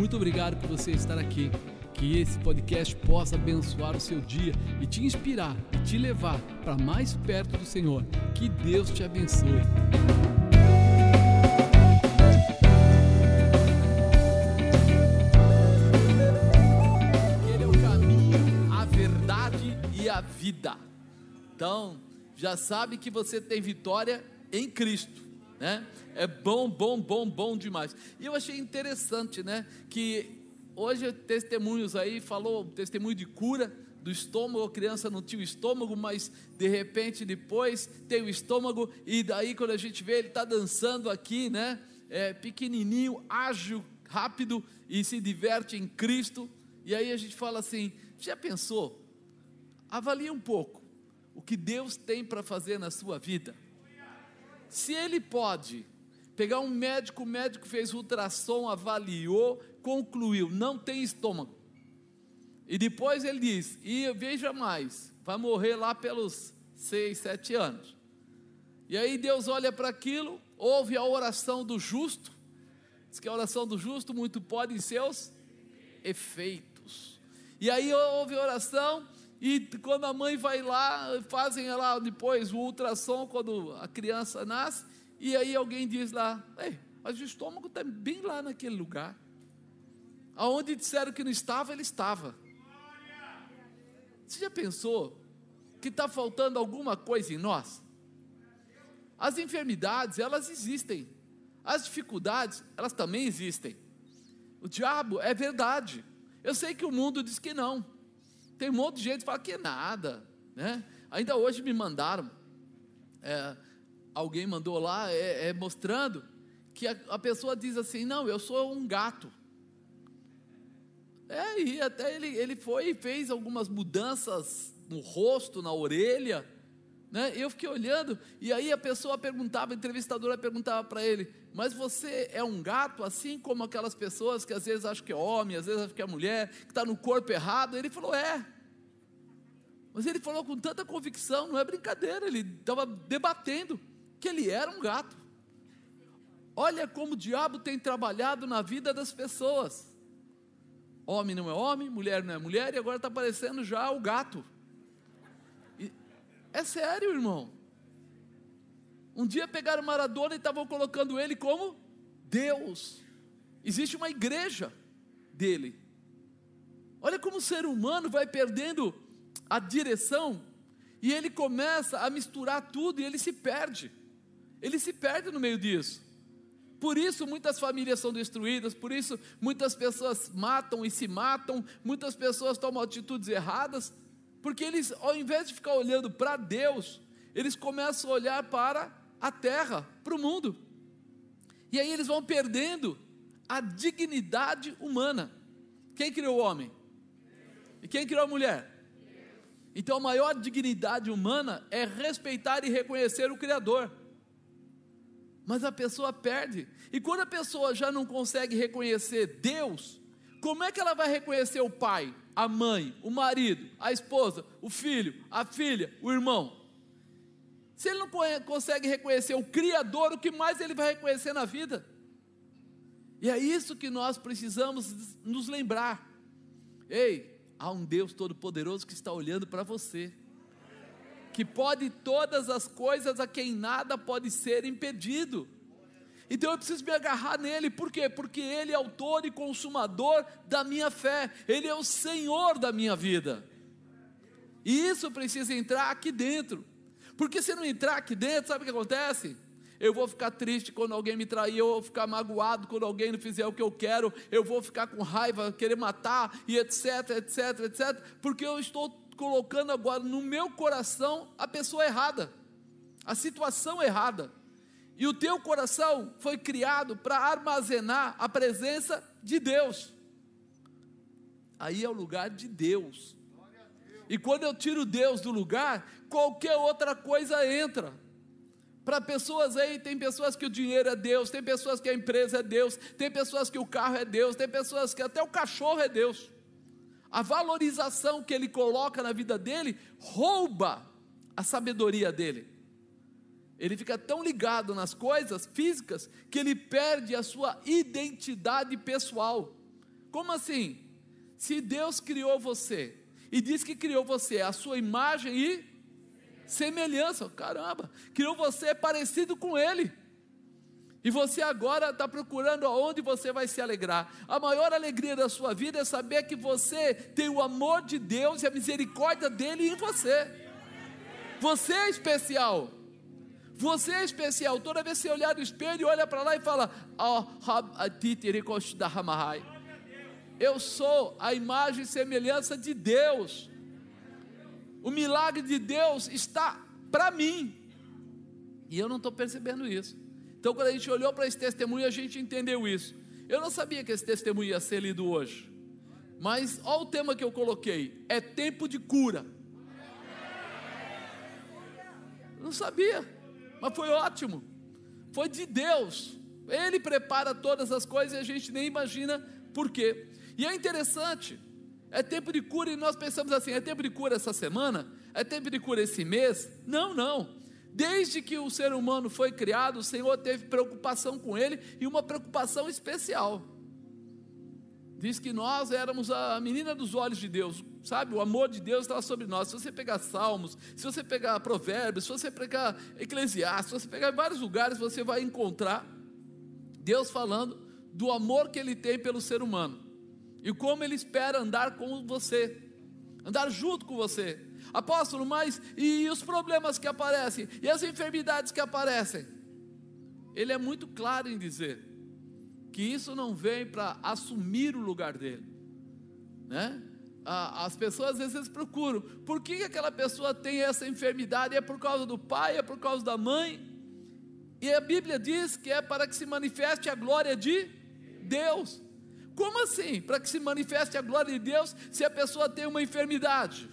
Muito obrigado por você estar aqui. Que esse podcast possa abençoar o seu dia e te inspirar e te levar para mais perto do Senhor. Que Deus te abençoe. Vida. Então, já sabe que você tem vitória em Cristo, né? É bom demais. E eu achei interessante, né? Que hoje testemunhos aí, falou testemunho de cura do estômago, a criança não tinha o estômago, mas de repente depois tem o estômago, e daí quando a gente vê ele está dançando aqui, né? É pequenininho, ágil, rápido e se diverte em Cristo. E aí a gente fala assim, já pensou? Avalie um pouco o que Deus tem para fazer na sua vida. Se Ele pode pegar um médico, o médico fez ultrassom, avaliou, concluiu, não tem estômago. E depois ele diz, e veja mais, vai morrer lá pelos 6-7 anos. E aí Deus olha para aquilo, ouve a oração do justo, diz que a oração do justo muito pode em seus efeitos. E aí ouve a oração. E quando a mãe vai lá, fazem lá depois o ultrassom, quando a criança nasce, e aí alguém diz lá, ei, mas o estômago está bem lá naquele lugar. Aonde disseram que não estava, ele estava. Você já pensou que está faltando alguma coisa em nós? As enfermidades, elas existem. As dificuldades, elas também existem. O diabo é verdade. Eu sei que o mundo diz que não. Tem um monte de gente que fala que é nada, né? Ainda hoje me mandaram, alguém mandou lá, mostrando que a pessoa diz assim, não, eu sou um gato. E até ele foi e fez algumas mudanças no rosto, na orelha, né? Eu fiquei olhando, e aí a pessoa perguntava, a entrevistadora perguntava para ele, mas você é um gato assim como aquelas pessoas que às vezes acham que é homem, às vezes acham que é mulher, que está no corpo errado? Ele falou, é. Mas ele falou com tanta convicção, não é brincadeira, ele estava debatendo que ele era um gato. Olha como o diabo tem trabalhado na vida das pessoas. Homem não é homem, mulher não é mulher, e agora está aparecendo já o gato. É sério, irmão. Um dia pegaram Maradona e estavam colocando ele como Deus. Existe uma igreja dele. Olha como o ser humano vai perdendo a direção, e ele começa a misturar tudo, e ele se perde. Ele se perde no meio disso. Por isso muitas famílias são destruídas, por isso muitas pessoas matam e se matam, muitas pessoas tomam atitudes erradas, porque eles, ao invés de ficar olhando para Deus, eles começam a olhar para a terra, para o mundo, e aí eles vão perdendo a dignidade humana. Quem criou o homem? E quem criou a mulher? Então a maior dignidade humana é respeitar e reconhecer o Criador, mas a pessoa perde, e quando a pessoa já não consegue reconhecer Deus, como é que ela vai reconhecer o pai, a mãe, o marido, a esposa, o filho, a filha, o irmão? Se ele não consegue reconhecer o Criador, o que mais ele vai reconhecer na vida? E é isso que nós precisamos nos lembrar. Ei, há um Deus Todo-Poderoso que está olhando para você, que pode todas as coisas, a quem nada pode ser impedido. Então eu preciso me agarrar nele. Por quê? Porque ele é autor e consumador da minha fé, ele é o Senhor da minha vida, e isso precisa entrar aqui dentro. Porque se não entrar aqui dentro, sabe o que acontece? Eu vou ficar triste quando alguém me trair, eu vou ficar magoado quando alguém não fizer o que eu quero, eu vou ficar com raiva, querer matar, e etc, porque eu estou colocando agora no meu coração a pessoa errada, a situação errada. E o teu coração foi criado para armazenar a presença de Deus. Aí é o lugar de Deus. E quando eu tiro Deus do lugar, qualquer outra coisa entra. Para pessoas aí, tem pessoas que o dinheiro é Deus, tem pessoas que a empresa é Deus, tem pessoas que o carro é Deus, tem pessoas que até o cachorro é Deus. A valorização que ele coloca na vida dele, rouba a sabedoria dele. Ele fica tão ligado nas coisas físicas, que ele perde a sua identidade pessoal. Como assim? Se Deus criou você e diz que criou você à sua imagem e semelhança, caramba, criou você parecido com Ele, e você agora está procurando aonde você vai se alegrar. A maior alegria da sua vida é saber que você tem o amor de Deus e a misericórdia dEle em você. Você é especial, você é especial. Toda vez que você olhar no espelho, olha para lá e fala: eu sou a imagem e semelhança de Deus, o milagre de Deus está para mim, e eu não estou percebendo isso. Então, quando a gente olhou para esse testemunho, a gente entendeu isso. Eu não sabia que esse testemunho ia ser lido hoje, mas olha o tema que eu coloquei: é tempo de cura. Eu não sabia, mas foi ótimo, foi de Deus. Ele prepara todas as coisas e a gente nem imagina por quê. E é interessante, é tempo de cura, e nós pensamos assim: é tempo de cura essa semana? É tempo de cura esse mês? Não, não. Desde que o ser humano foi criado, o Senhor teve preocupação com ele, e uma preocupação especial. Diz que nós éramos a menina dos olhos de Deus, sabe? O amor de Deus estava sobre nós. Se você pegar Salmos, se você pegar Provérbios, se você pegar Eclesiastes, se você pegar vários lugares, você vai encontrar Deus falando do amor que Ele tem pelo ser humano, e como Ele espera andar com você, andar junto com você. Apóstolo, mas e os problemas que aparecem, e as enfermidades que aparecem? Ele é muito claro em dizer que isso não vem para assumir o lugar dele, né? As pessoas às vezes procuram: por que aquela pessoa tem essa enfermidade? É por causa do pai, é por causa da mãe? E a Bíblia diz que é para que se manifeste a glória de Deus. Como assim, para que se manifeste a glória de Deus, se a pessoa tem uma enfermidade?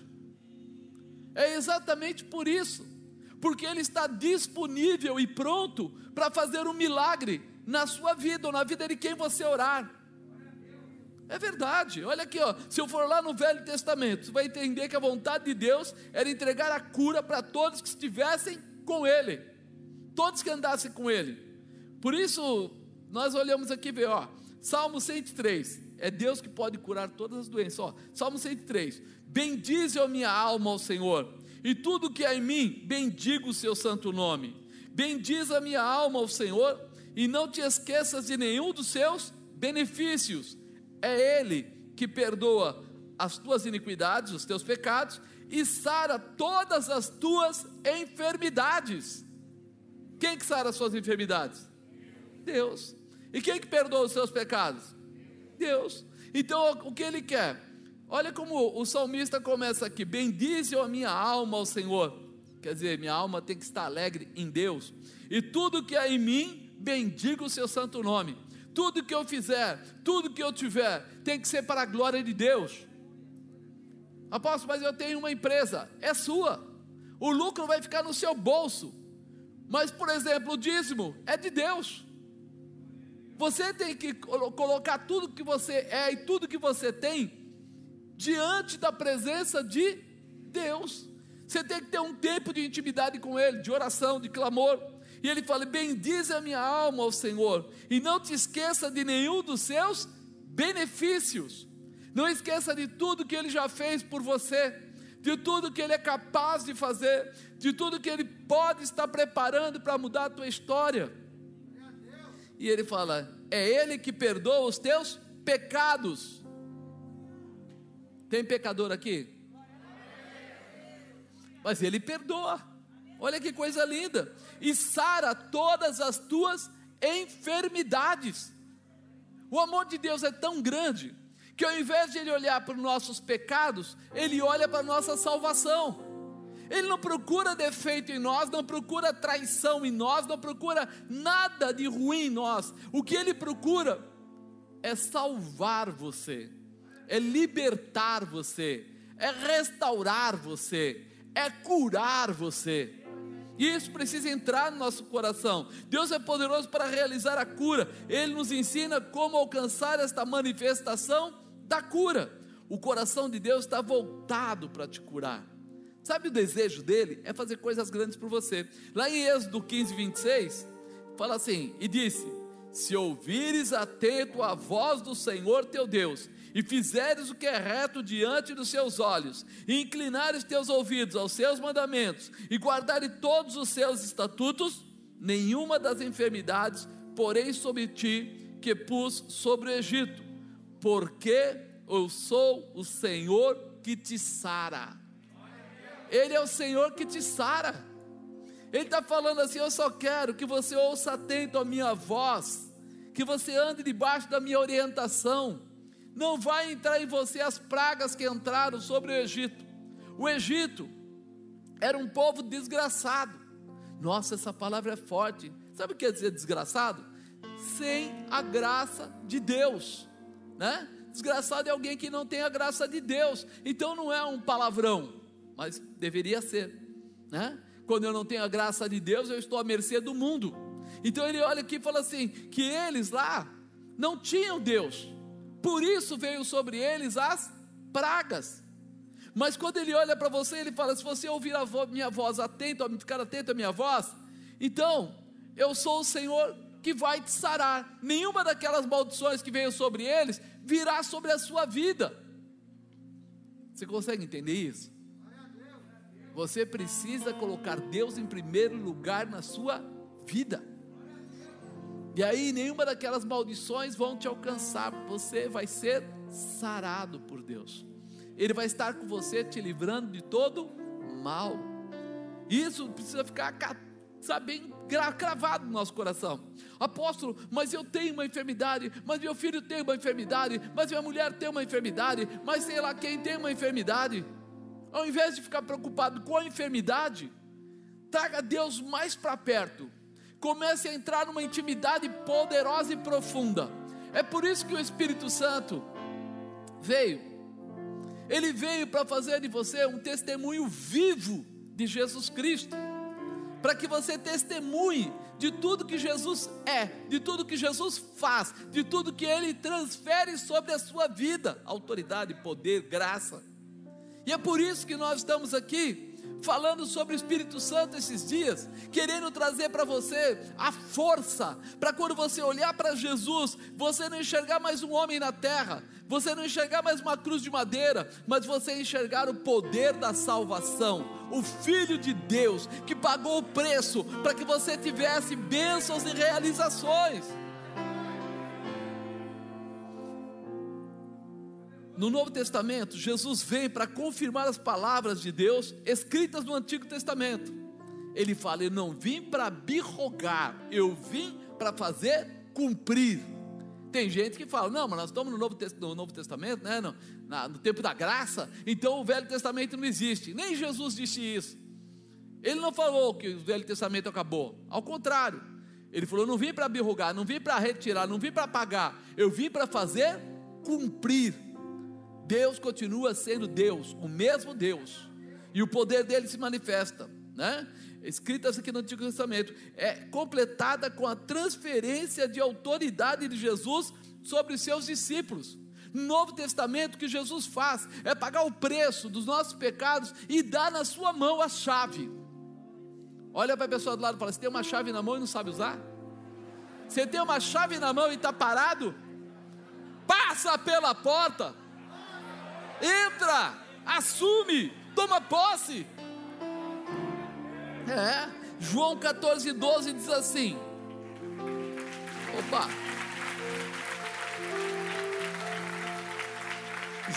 É exatamente por isso, porque Ele está disponível e pronto para fazer um milagre na sua vida, ou na vida de quem você orar. É verdade. Olha aqui, ó, se eu for lá no Velho Testamento, você vai entender que a vontade de Deus era entregar a cura para todos que estivessem com Ele, todos que andassem com Ele. Por isso, nós olhamos aqui e vê, ó, Salmo 103, é Deus que pode curar todas as doenças. Ó, Salmo 103: bendize a minha alma ao Senhor, e tudo que há em mim, bendigo o seu santo nome. Bendize a minha alma ao Senhor, e não te esqueças de nenhum dos seus benefícios. É Ele que perdoa as tuas iniquidades, os teus pecados, e sara todas as tuas enfermidades. Quem que sara as suas enfermidades? Deus. E quem que perdoa os seus pecados? Deus. Então, o que Ele quer? Olha como o salmista começa aqui: bendize a minha alma ao Senhor. Quer dizer, minha alma tem que estar alegre em Deus. E tudo que há em mim, bendiga o seu santo nome. Tudo que eu fizer, tudo que eu tiver, tem que ser para a glória de Deus. Apóstolo, mas eu tenho uma empresa. É sua, o lucro vai ficar no seu bolso. Mas, por exemplo, o dízimo é de Deus. Você tem que colocar tudo que você é e tudo que você tem diante da presença de Deus. Você tem que ter um tempo de intimidade com Ele, de oração, de clamor. E Ele fala: bendize a minha alma ao Senhor, e não te esqueça de nenhum dos seus benefícios. Não esqueça de tudo que Ele já fez por você, de tudo que Ele é capaz de fazer, de tudo que Ele pode estar preparando para mudar a tua história. E Ele fala: é Ele que perdoa os teus pecados. Tem pecador aqui? Mas Ele perdoa. Olha que coisa linda. E sara todas as tuas enfermidades. O amor de Deus é tão grande que, ao invés de Ele olhar para os nossos pecados, Ele olha para a nossa salvação. Ele não procura defeito em nós, não procura traição em nós, não procura nada de ruim em nós. O que Ele procura é salvar você, é libertar você, é restaurar você, é curar você. E isso precisa entrar no nosso coração. Deus é poderoso para realizar a cura. Ele nos ensina como alcançar esta manifestação da cura. O coração de Deus está voltado para te curar. Sabe, o desejo dele é fazer coisas grandes por você. Lá em Êxodo 15, 26, fala assim: e disse, Se ouvires atento a voz do Senhor teu Deus, e fizeres o que é reto diante dos seus olhos, e inclinares teus ouvidos aos seus mandamentos, e guardares todos os seus estatutos, nenhuma das enfermidades porém sobre ti, que pus sobre o Egito, porque eu sou o Senhor que te sara. Ele é o Senhor que te sara. Ele está falando assim: eu só quero que você ouça atento a minha voz, que você ande debaixo da minha orientação. Não vai entrar em você as pragas que entraram sobre o Egito. O Egito era um povo desgraçado. Nossa, essa palavra é forte. Sabe o que quer dizer desgraçado? Sem a graça de Deus, né? Desgraçado é alguém que não tem a graça de Deus. Então não é um palavrão, mas deveria ser, né? Quando eu não tenho a graça de Deus, eu estou à mercê do mundo. Então ele olha aqui e fala assim, que eles lá não tinham Deus, por isso veio sobre eles as pragas. Mas quando ele olha para você, ele fala, se você ouvir a minha voz, ficar atento à minha voz, então eu sou o Senhor que vai te sarar. Nenhuma daquelas maldições que veio sobre eles virá sobre a sua vida. Você consegue entender isso? Você precisa colocar Deus em primeiro lugar na sua vida, e aí nenhuma daquelas maldições vão te alcançar. Você vai ser sarado por Deus. Ele vai estar com você, te livrando de todo mal. Isso precisa ficar, sabe, cravado no nosso coração. Apóstolo, mas eu tenho uma enfermidade, mas meu filho tem uma enfermidade, mas minha mulher tem uma enfermidade, mas sei lá quem tem uma enfermidade. Ao invés de ficar preocupado com a enfermidade, traga Deus mais para perto. Comece a entrar numa intimidade poderosa e profunda. É por isso que o Espírito Santo veio. Ele veio para fazer de você um testemunho vivo de Jesus Cristo, para que você testemunhe de tudo que Jesus é, de tudo que Jesus faz, de tudo que Ele transfere sobre a sua vida: autoridade, poder, graça. E é por isso que nós estamos aqui falando sobre o Espírito Santo esses dias, querendo trazer para você a força, para quando você olhar para Jesus, você não enxergar mais um homem na terra, você não enxergar mais uma cruz de madeira, mas você enxergar o poder da salvação, o Filho de Deus, que pagou o preço, para que você tivesse bênçãos e realizações. No Novo Testamento, Jesus vem para confirmar as palavras de Deus escritas no Antigo Testamento. Ele fala, eu não vim para birrogar, eu vim para fazer cumprir. Tem gente que fala, não, mas nós estamos no Novo Testamento, né? No tempo da graça, então o Velho Testamento não existe. Nem Jesus disse isso. Ele não falou que o Velho Testamento acabou, ao contrário. Ele falou, eu não vim para birrogar, não vim para retirar, não vim para apagar, eu vim para fazer cumprir. Deus continua sendo Deus, o mesmo Deus, e o poder dele se manifesta, né? Escritas aqui no Antigo Testamento, é completada com a transferência de autoridade de Jesus sobre os seus discípulos. No Novo Testamento, o que Jesus faz é pagar o preço dos nossos pecados e dar na sua mão a chave. Olha para a pessoa do lado e fala, você tem uma chave na mão e não sabe usar? Você tem uma chave na mão e está parado? Passa pela porta! Entra, assume, toma posse. João 14:12 diz assim.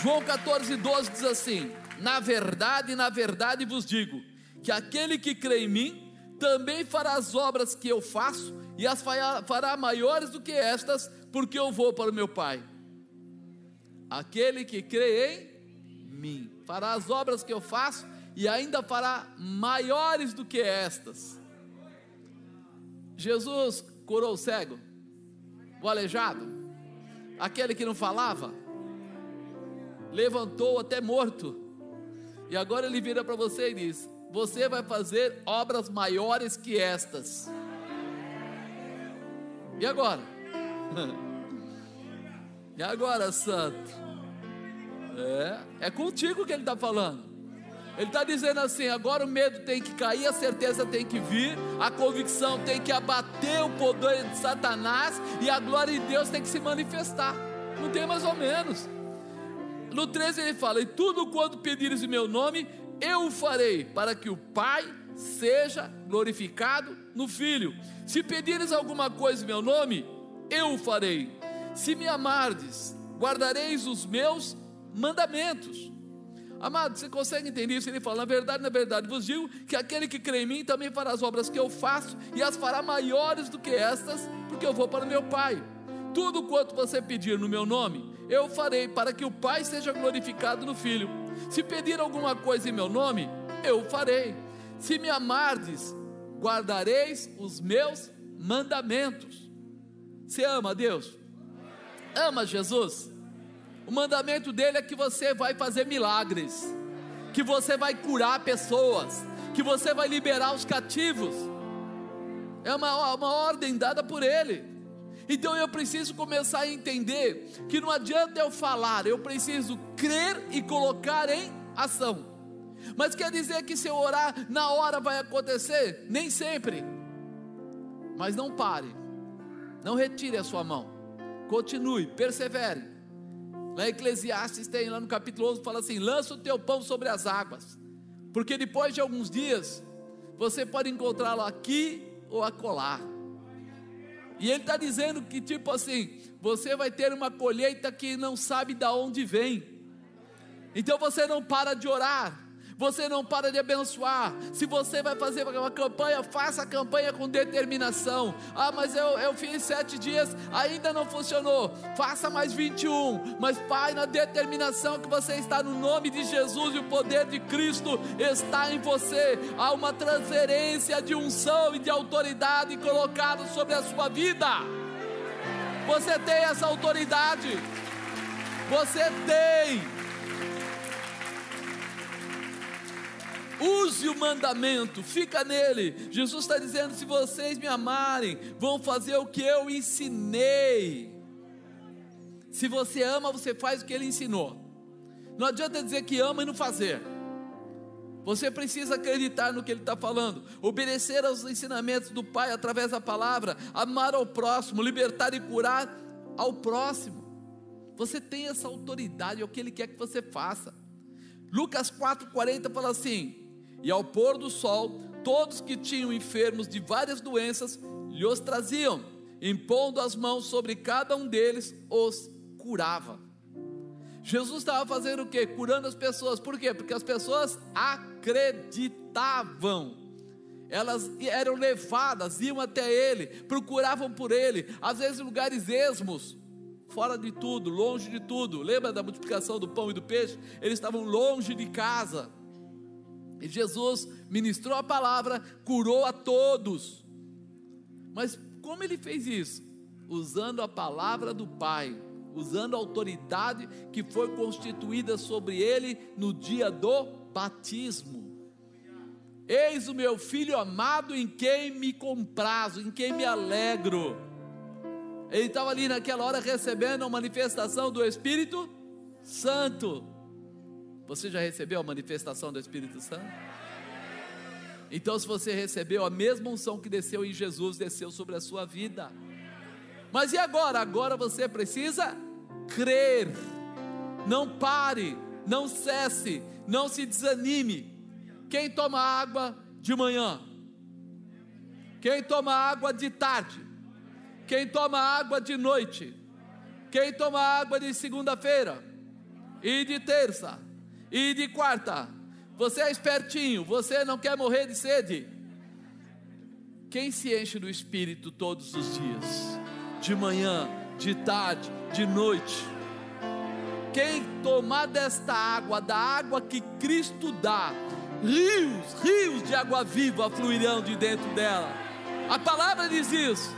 João 14:12 diz assim: na verdade vos digo, que aquele que crê em mim também fará as obras que eu faço, e as fará maiores do que estas, porque eu vou para o meu Pai. Aquele que crê em mim fará as obras que eu faço, e ainda fará maiores do que estas. Jesus curou o cego, o aleijado, aquele que não falava, levantou até morto, e agora ele vira para você e diz, você vai fazer obras maiores que estas. E agora? E agora, santo? É contigo que ele está falando. Ele está dizendo assim: agora o medo tem que cair, a certeza tem que vir, a convicção tem que abater o poder de Satanás e a glória de Deus tem que se manifestar. Não tem mais ou menos. No 13 ele fala: e tudo quanto pedires em meu nome, eu o farei, para que o Pai seja glorificado no Filho. Se pedires alguma coisa em meu nome, eu o farei. Se me amardes, guardareis os meus mandamentos. Amado, você consegue entender isso? Ele fala: na verdade vos digo que aquele que crê em mim também fará as obras que eu faço, e as fará maiores do que estas, porque eu vou para o meu Pai. Tudo quanto você pedir no meu nome, eu farei, para que o Pai seja glorificado no Filho. Se pedir alguma coisa em meu nome, eu farei. Se me amardes, guardareis os meus mandamentos. Você ama Deus? Ama Jesus? O mandamento dele é que você vai fazer milagres, que você vai curar pessoas, que você vai liberar os cativos. É uma ordem dada por ele. Então eu preciso começar a entender que não adianta eu falar, eu preciso crer e colocar em ação. Mas quer dizer que se eu orar, na hora vai acontecer? Nem sempre. Mas não pare, não retire a sua mão, continue, persevere. Lá em Eclesiastes tem, lá no capítulo 11, fala assim: lança o teu pão sobre as águas, porque depois de alguns dias você pode encontrá-lo aqui ou acolá. E ele está dizendo que, tipo assim, você vai ter uma colheita que não sabe de onde vem. Então você não para de orar, você não para de abençoar. Se você vai fazer uma campanha, faça a campanha com determinação. Ah, mas eu fiz 7 dias, ainda não funcionou. Faça mais 21, mas Pai, na determinação que você está no nome de Jesus, e o poder de Cristo está em você. Há uma transferência de unção e de autoridade colocada sobre a sua vida. Você tem essa autoridade. Você tem. Use o mandamento, fica nele. Jesus está dizendo: se vocês me amarem, vão fazer o que eu ensinei. Se você ama, você faz o que ele ensinou. Não adianta dizer que ama e não fazer. Você precisa acreditar no que ele está falando, obedecer aos ensinamentos do Pai através da palavra, amar ao próximo, libertar e curar ao próximo. Você tem essa autoridade, é o que ele quer que você faça. Lucas 4,40 fala assim: e ao pôr do sol, todos que tinham enfermos de várias doenças lhes traziam, impondo as mãos sobre cada um deles, os curava. Jesus estava fazendo o quê? Curando as pessoas. Por quê? Porque as pessoas acreditavam. Elas eram levadas, iam até ele, procuravam por ele, às vezes em lugares ermos, fora de tudo, longe de tudo. Lembra da multiplicação do pão e do peixe? Eles estavam longe de casa, e Jesus ministrou a palavra, curou a todos. Mas como ele fez isso? Usando a palavra do Pai, usando a autoridade que foi constituída sobre ele no dia do batismo. Eis o meu filho amado, em quem me comprazo, em quem me alegro. Ele estava ali naquela hora recebendo a manifestação do Espírito Santo. Você já recebeu a manifestação do Espírito Santo? Então, se você recebeu, a mesma unção que desceu em Jesus, desceu sobre a sua vida. Mas e agora? Agora você precisa crer. Não pare, não cesse, não se desanime. Quem toma água de manhã? Quem toma água de tarde? Quem toma água de noite? Quem toma água de segunda-feira? E de terça? E de quarta? Você é espertinho, você não quer morrer de sede? Quem se enche do Espírito todos os dias? De manhã, de tarde, de noite. Quem tomar desta água, da água que Cristo dá, rios de água viva fluirão de dentro dela. A palavra diz isso.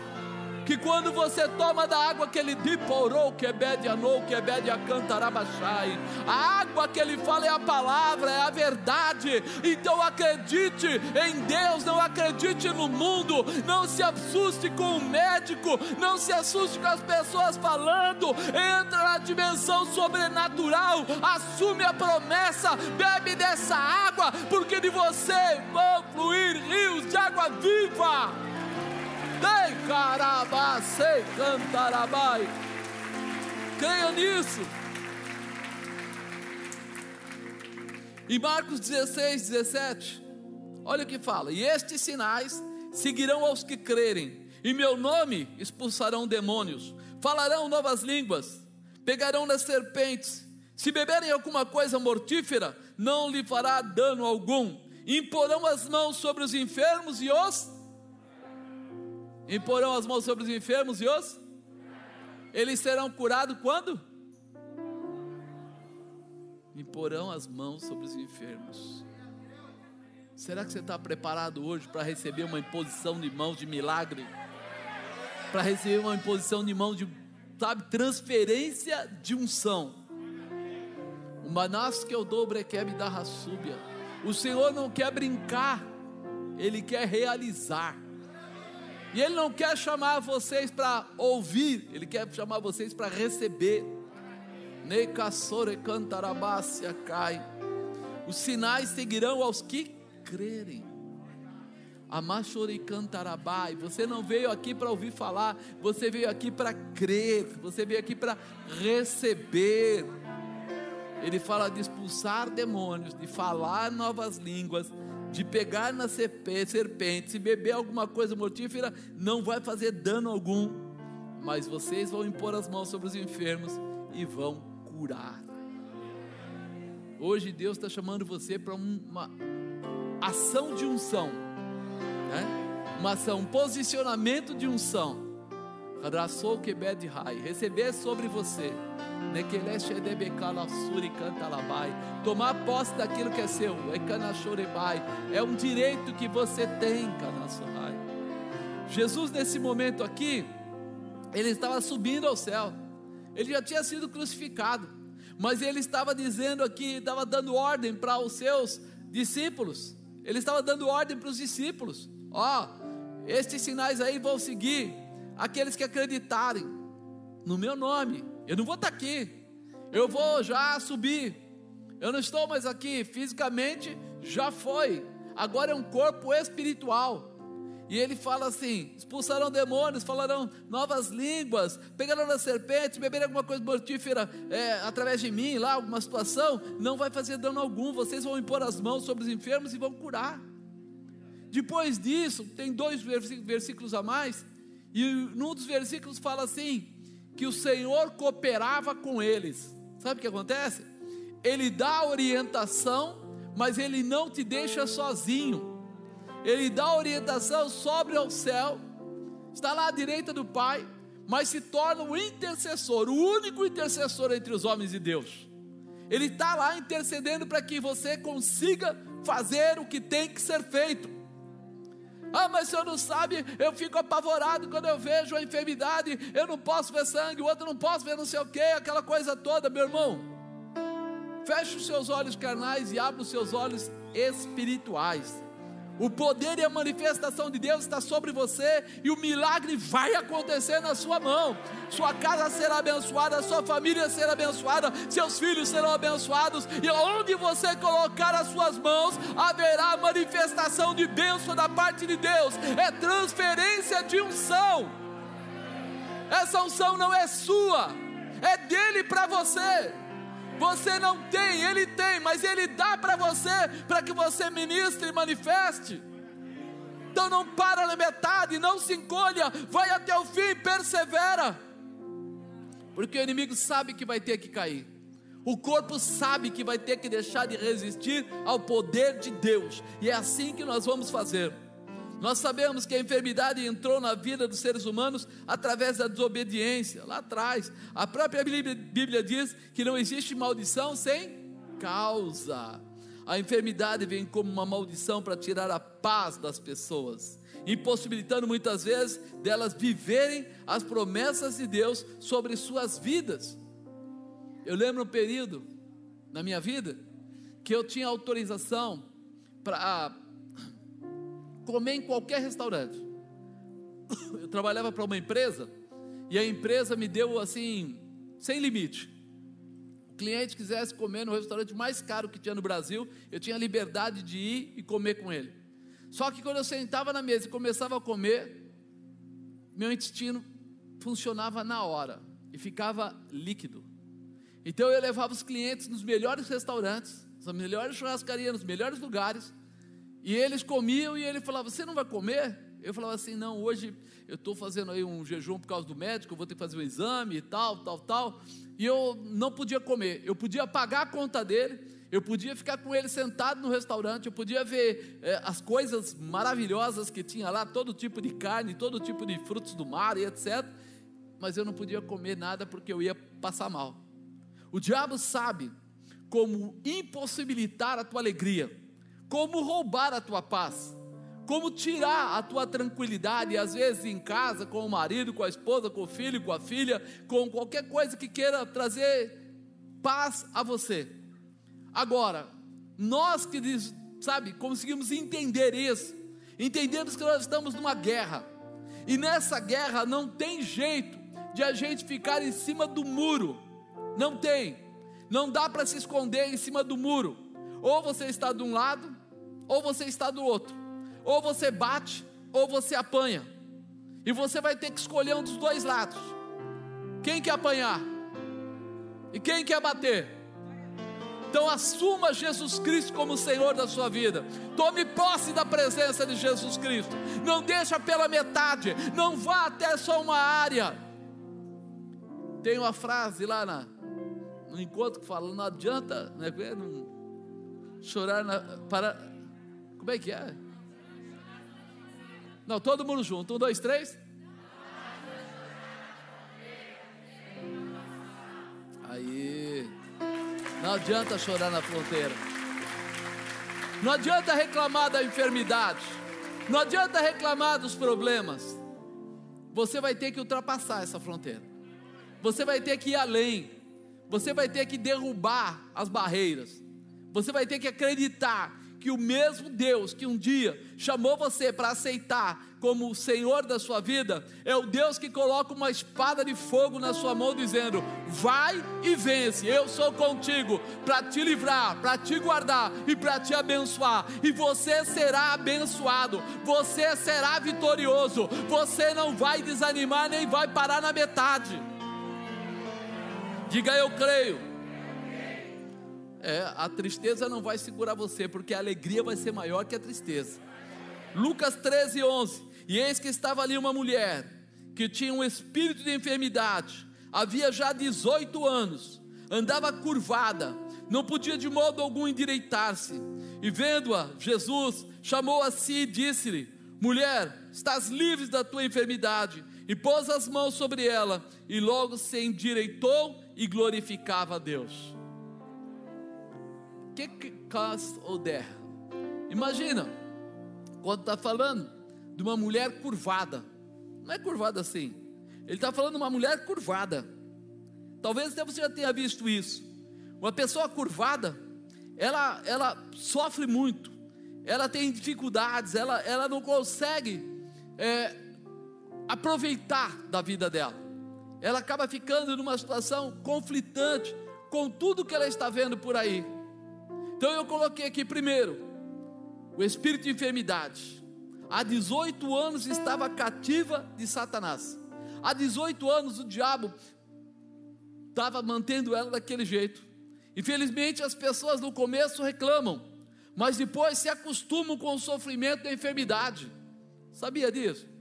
que quando você toma da água que ele diporou, que bebe a nou, que bebe a cantarabachai, a água que ele fala é a palavra, é a verdade. Então acredite em Deus, não acredite no mundo, não se assuste com o médico, não se assuste com as pessoas falando, entra na dimensão sobrenatural, assume a promessa, bebe dessa água, porque de você vão fluir rios de água viva. Dei carabacei cantarabai. Creia nisso. Em Marcos 16, 17, olha o que fala: e estes sinais seguirão aos que crerem, em meu nome expulsarão demônios, falarão novas línguas, pegarão nas serpentes, se beberem alguma coisa mortífera, não lhe fará dano algum, Imporão as mãos sobre os enfermos e os? Eles serão curados quando? Imporão as mãos sobre os enfermos. Será que você está preparado hoje para receber uma imposição de mãos de milagre? Para receber uma imposição de mãos de, sabe, transferência de unção? O Manás que eu dobre quer me dar rassúbia. O Senhor não quer brincar, Ele quer realizar. E Ele não quer chamar vocês para ouvir, Ele quer chamar vocês para receber. Os sinais seguirão aos que crerem. Você não veio aqui para ouvir falar, você veio aqui para crer, você veio aqui para receber. Ele fala de expulsar demônios, de falar novas línguas, de pegar na serpente, se beber alguma coisa mortífera, não vai fazer dano algum, mas vocês vão impor as mãos sobre os enfermos e vão curar. Hoje Deus está chamando você para uma ação de unção, né? Uma ação, um posicionamento de unção. Receber sobre você, tomar posse daquilo que é seu, é um direito que você tem. Jesus nesse momento aqui, Ele estava subindo ao céu, Ele já tinha sido crucificado, mas Ele estava dizendo aqui, estava dando ordem para os seus discípulos, Ele estava dando ordem para os discípulos: ó, estes sinais aí vão seguir aqueles que acreditarem no meu nome. Eu não vou estar aqui, eu vou já subir, eu não estou mais aqui, fisicamente já foi, agora é um corpo espiritual. E Ele fala assim: expulsarão demônios, falarão novas línguas, pegarão na serpente, beberem alguma coisa mortífera através de mim, lá alguma situação, não vai fazer dano algum, vocês vão impor as mãos sobre os enfermos e vão curar. Depois disso, tem dois versículos a mais, e num dos versículos fala assim, que o Senhor cooperava com eles. Sabe o que acontece? Ele dá orientação, mas Ele não te deixa sozinho. Ele dá orientação, sobe ao céu, está lá à direita do Pai, mas se torna o intercessor, o único intercessor entre os homens e Deus. Ele está lá intercedendo para que você consiga fazer o que tem que ser feito. Ah, mas o senhor não sabe, eu fico apavorado quando eu vejo a enfermidade, eu não posso ver sangue, o outro não posso ver não sei o que, aquela coisa toda. Meu irmão, feche os seus olhos carnais e abra os seus olhos espirituais. O poder e a manifestação de Deus está sobre você, e o milagre vai acontecer na sua mão. Sua casa será abençoada, sua família será abençoada, seus filhos serão abençoados, e onde você colocar as suas mãos, haverá manifestação de bênção da parte de Deus. É transferência de unção. Essa unção não é sua, é dele para você. Você não tem, Ele tem, mas Ele dá para você, para que você ministre e manifeste. Então não para na metade, não se encolha, vai até o fim, persevera. Porque o inimigo sabe que vai ter que cair. O corpo sabe que vai ter que deixar de resistir ao poder de Deus. E é assim que nós vamos fazer. Nós sabemos que a enfermidade entrou na vida dos seres humanos através da desobediência, lá atrás. A própria Bíblia diz que não existe maldição sem causa. A enfermidade vem como uma maldição para tirar a paz das pessoas, impossibilitando muitas vezes delas viverem as promessas de Deus sobre suas vidas. Eu lembro um período na minha vida que eu tinha autorização para comer em qualquer restaurante. Eu trabalhava para uma empresa e a empresa me deu assim, sem limite. O cliente quisesse comer no restaurante mais caro que tinha no Brasil, eu tinha liberdade de ir e comer com ele. Só que quando eu sentava na mesa e começava a comer, meu intestino funcionava na hora e ficava líquido. Então eu levava os clientes nos melhores restaurantes, nas melhores churrascarias, nos melhores lugares, e eles comiam e ele falava: "Você não vai comer?" Eu falava assim: "Não, hoje eu estou fazendo aí um jejum por causa do médico, eu vou ter que fazer um exame e tal. E eu não podia comer, eu podia pagar a conta dele, eu podia ficar com ele sentado no restaurante, eu podia ver as coisas maravilhosas que tinha lá, todo tipo de carne, todo tipo de frutos do mar e etc. Mas eu não podia comer nada porque eu ia passar mal. O diabo sabe como impossibilitar a tua alegria, como roubar a tua paz, como tirar a tua tranquilidade, às vezes em casa, com o marido, com a esposa, com o filho, com a filha, com qualquer coisa que queira trazer paz a você. Agora, nós que, sabe, conseguimos entender isso, entendemos que nós estamos numa guerra, e nessa guerra não tem jeito de a gente ficar em cima do muro, não tem, não dá para se esconder em cima do muro. Ou você está de um lado, ou você está do outro. Ou você bate, ou você apanha, e você vai ter que escolher um dos dois lados. Quem quer apanhar? E quem quer bater? Então assuma Jesus Cristo como Senhor da sua vida. Tome posse da presença de Jesus Cristo. Não deixa pela metade, não vá até só uma área. Tem uma frase lá no encontro que fala: não adianta, né, não chorar para... Como é que é? Não, todo mundo junto, 1, 2, 3. Aí, não adianta chorar na fronteira, não adianta reclamar da enfermidade, não adianta reclamar dos problemas. Você vai ter que ultrapassar essa fronteira, você vai ter que ir além, você vai ter que derrubar as barreiras, você vai ter que acreditar que o mesmo Deus que um dia chamou você para aceitar como o Senhor da sua vida, é o Deus que coloca uma espada de fogo na sua mão dizendo: vai e vence, eu sou contigo, para te livrar, para te guardar e para te abençoar, e você será abençoado, você será vitorioso, você não vai desanimar nem vai parar na metade. Diga: eu creio. A tristeza não vai segurar você, porque a alegria vai ser maior que a tristeza. Lucas 13:11. E eis que estava ali uma mulher que tinha um espírito de enfermidade, havia já 18 anos, andava curvada, não podia de modo algum endireitar-se. E vendo-a, Jesus chamou a si e disse-lhe: mulher, estás livre da tua enfermidade. E pôs as mãos sobre ela, e logo se endireitou e glorificava a Deus. Que causa ou derra? Imagina, quando está falando de uma mulher curvada, não é curvada assim, ele está falando de uma mulher curvada. Talvez até você já tenha visto isso. Uma pessoa curvada, ela sofre muito, ela tem dificuldades, ela não consegue aproveitar da vida dela, ela acaba ficando numa situação conflitante com tudo que ela está vendo por aí. Então eu coloquei aqui primeiro, o espírito de enfermidade. Há 18 anos estava cativa de Satanás. Há 18 anos o diabo estava mantendo ela daquele jeito. Infelizmente as pessoas no começo reclamam, mas depois se acostumam com o sofrimento da enfermidade. Sabia disso?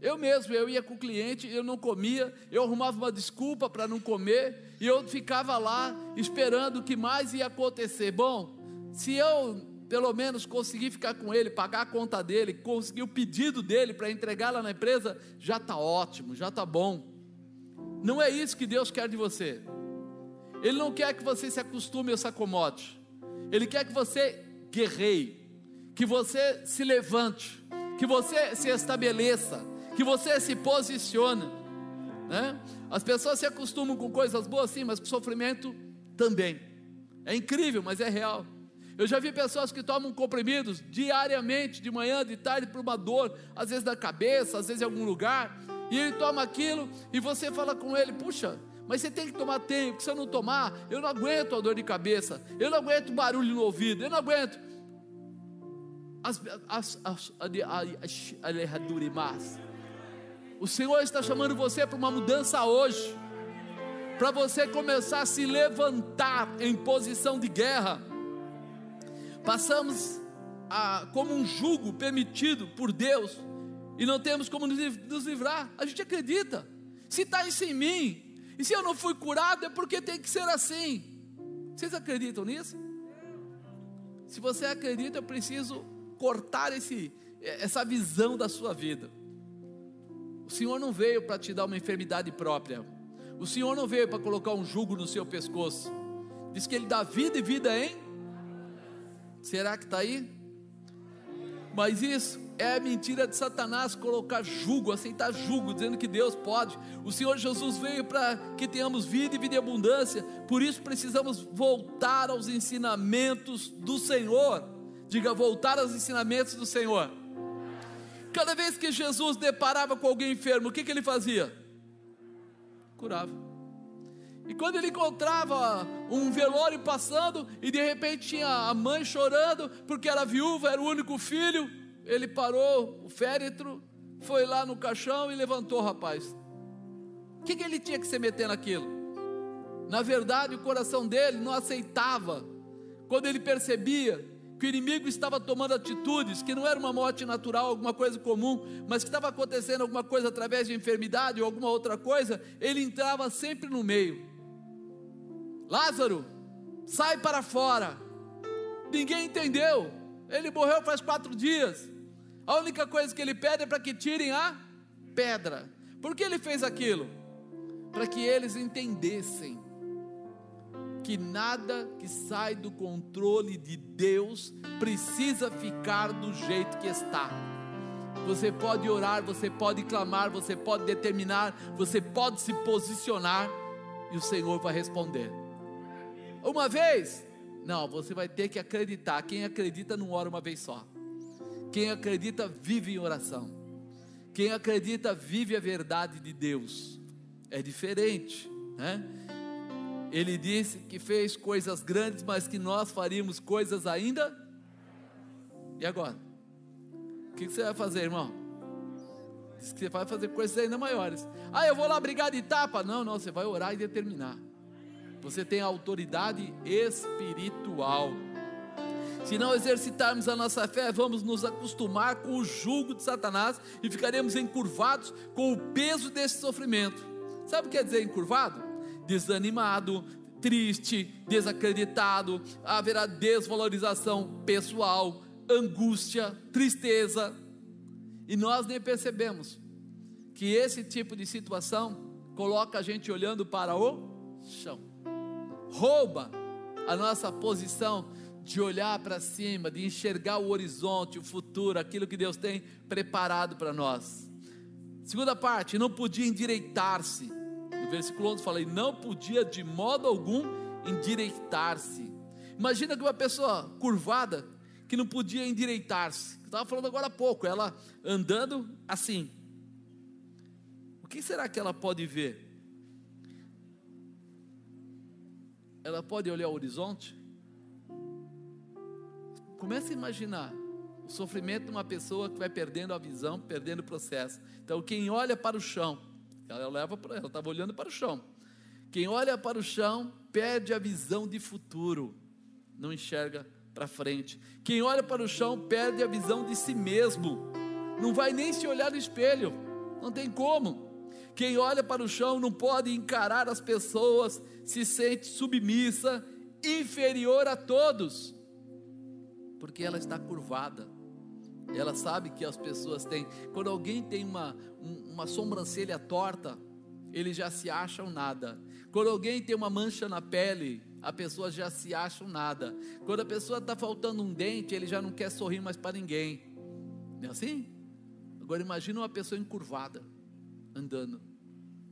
Eu ia com o cliente, eu não comia, eu arrumava uma desculpa para não comer. E eu ficava lá esperando o que mais ia acontecer. Bom, se eu pelo menos conseguir ficar com ele, pagar a conta dele, conseguir o pedido dele para entregar lá na empresa, já está ótimo, já está bom. Não é isso que Deus quer de você. Ele não quer que você se acostume ou se acomode. Ele quer que você guerreie, que você se levante, que você se estabeleça, que você se posicione, né? As pessoas se acostumam com coisas boas sim, mas com sofrimento também. É incrível, mas é real. Eu já vi pessoas que tomam comprimidos diariamente, de manhã, de tarde, por uma dor, às vezes na cabeça, às vezes em algum lugar, e ele toma aquilo, e você fala com ele: puxa, mas você tem que tomar tempo, porque se eu não tomar, eu não aguento a dor de cabeça, eu não aguento barulho no ouvido, eu não aguento. O Senhor está chamando você para uma mudança hoje, para você começar a se levantar em posição de guerra. Passamos como um jugo permitido por Deus, e não temos como nos livrar. A gente acredita, se está isso em mim, e se eu não fui curado, é porque tem que ser assim. Vocês acreditam nisso? Se você acredita, eu preciso cortar essa visão da sua vida. O Senhor não veio para te dar uma enfermidade própria. O Senhor não veio para colocar um jugo no seu pescoço. Diz que Ele dá vida e vida, hein? Será que está aí? Mas isso é mentira de Satanás, colocar jugo, aceitar jugo, dizendo que Deus pode. O Senhor Jesus veio para que tenhamos vida e vida em abundância. Por isso precisamos voltar aos ensinamentos do Senhor. Diga, voltar aos ensinamentos do Senhor. Cada vez que Jesus deparava com alguém enfermo, o que Ele fazia? Curava. E quando Ele encontrava um velório passando, e de repente tinha a mãe chorando, porque era viúva, era o único filho, Ele parou o féretro, foi lá no caixão e levantou o rapaz. O que Ele tinha que se meter naquilo? Na verdade, o coração dele não aceitava, quando ele percebia que o inimigo estava tomando atitudes, que não era uma morte natural, alguma coisa comum, mas que estava acontecendo alguma coisa através de enfermidade ou alguma outra coisa. Ele entrava sempre no meio. Lázaro, sai para fora. Ninguém entendeu. Ele morreu faz 4 dias. A única coisa que ele pede é para que tirem a pedra. Por que ele fez aquilo? Para que eles entendessem que nada que sai do controle de Deus precisa ficar do jeito que está. Você pode orar, você pode clamar, você pode determinar, você pode se posicionar, e o Senhor vai responder. Uma vez? Não, você vai ter que acreditar. Quem acredita não ora uma vez só. Quem acredita vive em oração. Quem acredita vive a verdade de Deus. É diferente, né? Ele disse que fez coisas grandes, mas que nós faríamos coisas ainda. E agora? O que você vai fazer, irmão? Diz que você vai fazer coisas ainda maiores. Ah, eu vou lá brigar de tapa? Não, não, você vai orar e determinar. Você tem autoridade espiritual. Se não exercitarmos a nossa fé, vamos nos acostumar com o jugo de Satanás, e ficaremos encurvados com o peso desse sofrimento. Sabe o que quer dizer encurvado? Desanimado, triste, desacreditado. Haverá desvalorização pessoal, angústia, tristeza, e nós nem percebemos que esse tipo de situação coloca a gente olhando para o chão, rouba a nossa posição de olhar para cima, de enxergar o horizonte, o futuro, aquilo que Deus tem preparado para nós. Segunda parte, não podia endireitar-se. No versículo 11 fala: e não podia de modo algum endireitar-se. Imagina que uma pessoa curvada, que não podia endireitar-se. Eu estava falando agora há pouco, ela andando assim. O que será que ela pode ver? Ela pode olhar o horizonte? Comece a imaginar o sofrimento de uma pessoa que vai perdendo a visão, perdendo o processo. Então quem olha para o chão, ela estava olhando para o chão. Quem olha para o chão perde a visão de futuro, não enxerga para frente. Quem olha para o chão perde a visão de si mesmo, não vai nem se olhar no espelho, não tem como. Quem olha para o chão não pode encarar as pessoas, se sente submissa, inferior a todos, porque ela está curvada. Ela sabe que as pessoas têm. Quando alguém tem uma sobrancelha torta, eles já se acham nada. Quando alguém tem uma mancha na pele, a pessoa já se acha um nada. Quando a pessoa está faltando um dente, ele já não quer sorrir mais para ninguém, não é assim? Agora imagina uma pessoa encurvada, andando,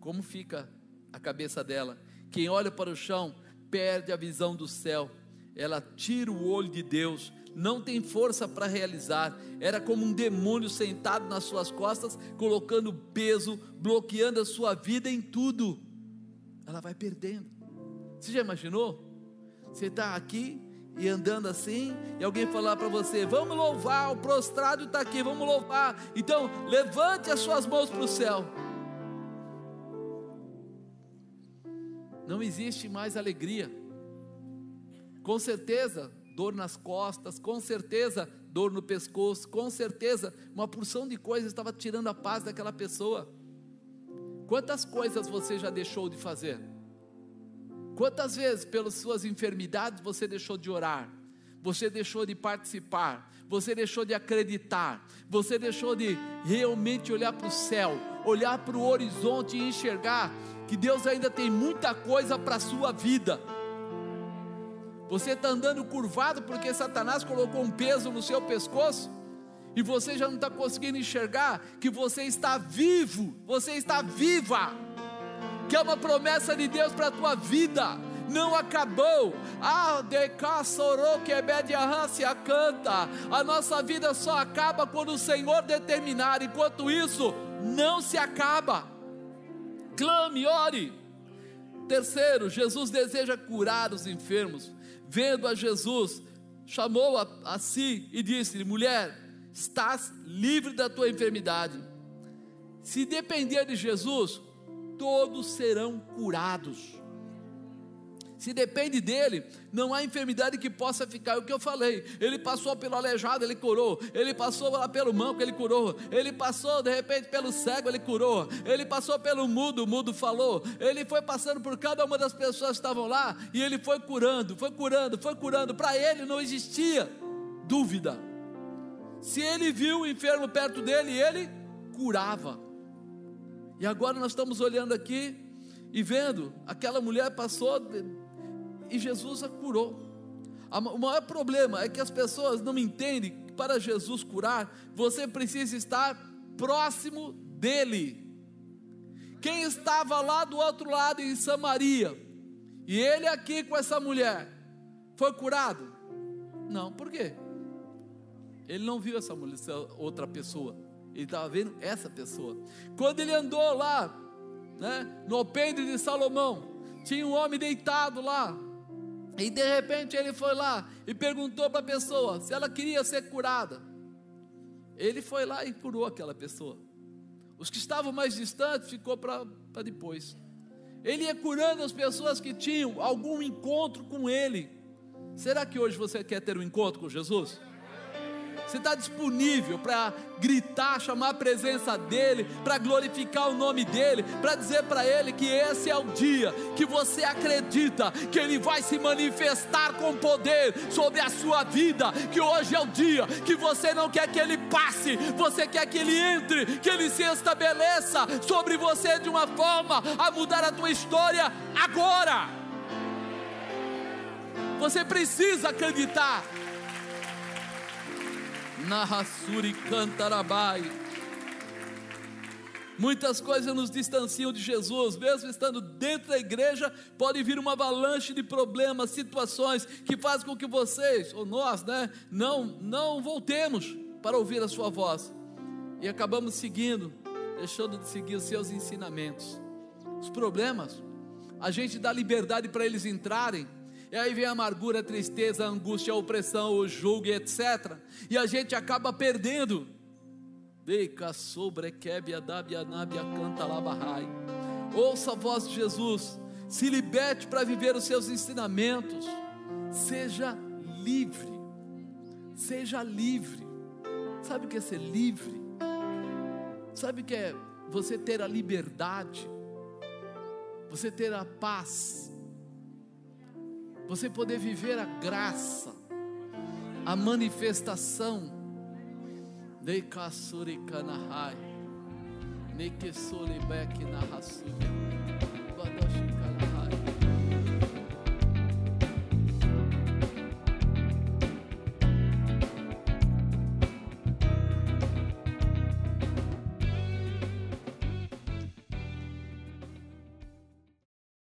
como fica a cabeça dela? Quem olha para o chão, perde a visão do céu, ela tira o olho de Deus, não tem força para realizar, era como um demônio sentado nas suas costas, colocando peso, bloqueando a sua vida em tudo, ela vai perdendo. Você já imaginou? Você está aqui e andando assim, e alguém falar para você: vamos louvar, o prostrado está aqui, vamos louvar, então levante as suas mãos para o céu. Não existe mais alegria, com certeza dor nas costas, com certeza dor no pescoço, com certeza uma porção de coisas estava tirando a paz daquela pessoa. Quantas coisas você já deixou de fazer? Quantas vezes pelas suas enfermidades você deixou de orar, você deixou de participar, você deixou de acreditar, você deixou de realmente olhar para o céu, olhar para o horizonte e enxergar que Deus ainda tem muita coisa para a sua vida. Você está andando curvado porque Satanás colocou um peso no seu pescoço, e você já não está conseguindo enxergar que você está vivo, você está viva, que é uma promessa de Deus para a tua vida, não acabou. A nossa vida só acaba quando o Senhor determinar, enquanto isso não se acaba. Clame, ore. Terceiro, Jesus deseja curar os enfermos. Vendo a Jesus, chamou-a a si e disse-lhe: mulher, estás livre da tua enfermidade. Se depender de Jesus, todos serão curados. Se depende dele, não há enfermidade que possa ficar. É o que eu falei, ele passou pelo aleijado, ele curou, ele passou lá pelo manco, ele curou, ele passou de repente pelo cego, ele curou, ele passou pelo mudo, o mudo falou, ele foi passando por cada uma das pessoas que estavam lá, e ele foi curando, foi curando, foi curando. Para ele não existia dúvida, se ele viu o enfermo perto dele, ele curava. E agora nós estamos olhando aqui e vendo, aquela mulher passou e Jesus a curou. O maior problema é que as pessoas não entendem que para Jesus curar, você precisa estar próximo dele. Quem estava lá do outro lado em Samaria, e ele aqui com essa mulher, foi curado? Não, por quê? Ele não viu essa mulher, essa outra pessoa, ele estava vendo essa pessoa. Quando ele andou lá, né, no alpendre de Salomão, tinha um homem deitado lá, e de repente ele foi lá e perguntou para a pessoa se ela queria ser curada. Ele foi lá e curou aquela pessoa. Os que estavam mais distantes ficou para depois. Ele ia curando as pessoas que tinham algum encontro com ele. Será que hoje você quer ter um encontro com Jesus? Você está disponível para gritar, chamar a presença dele, para glorificar o nome dele, para dizer para ele que esse é o dia que você acredita que ele vai se manifestar com poder sobre a sua vida, que hoje é o dia que você não quer que ele passe, você quer que ele entre, que ele se estabeleça sobre você de uma forma a mudar a tua história agora. Você precisa acreditar. Narrassuri cantarabai. Muitas coisas nos distanciam de Jesus, mesmo estando dentro da igreja, pode vir uma avalanche de problemas, situações que fazem com que vocês, ou nós, né, não voltemos para ouvir a sua voz, e acabamos seguindo, deixando de seguir os seus ensinamentos. Os problemas, a gente dá liberdade para eles entrarem, e aí vem a amargura, a tristeza, a angústia, a opressão, o julgo, etc. E a gente acaba perdendo. Ouça a voz de Jesus. Se liberte para viver os seus ensinamentos. Seja livre. Seja livre. Sabe o que é ser livre? Sabe o que é você ter a liberdade? Você ter a paz. Você poder viver a graça, a manifestação.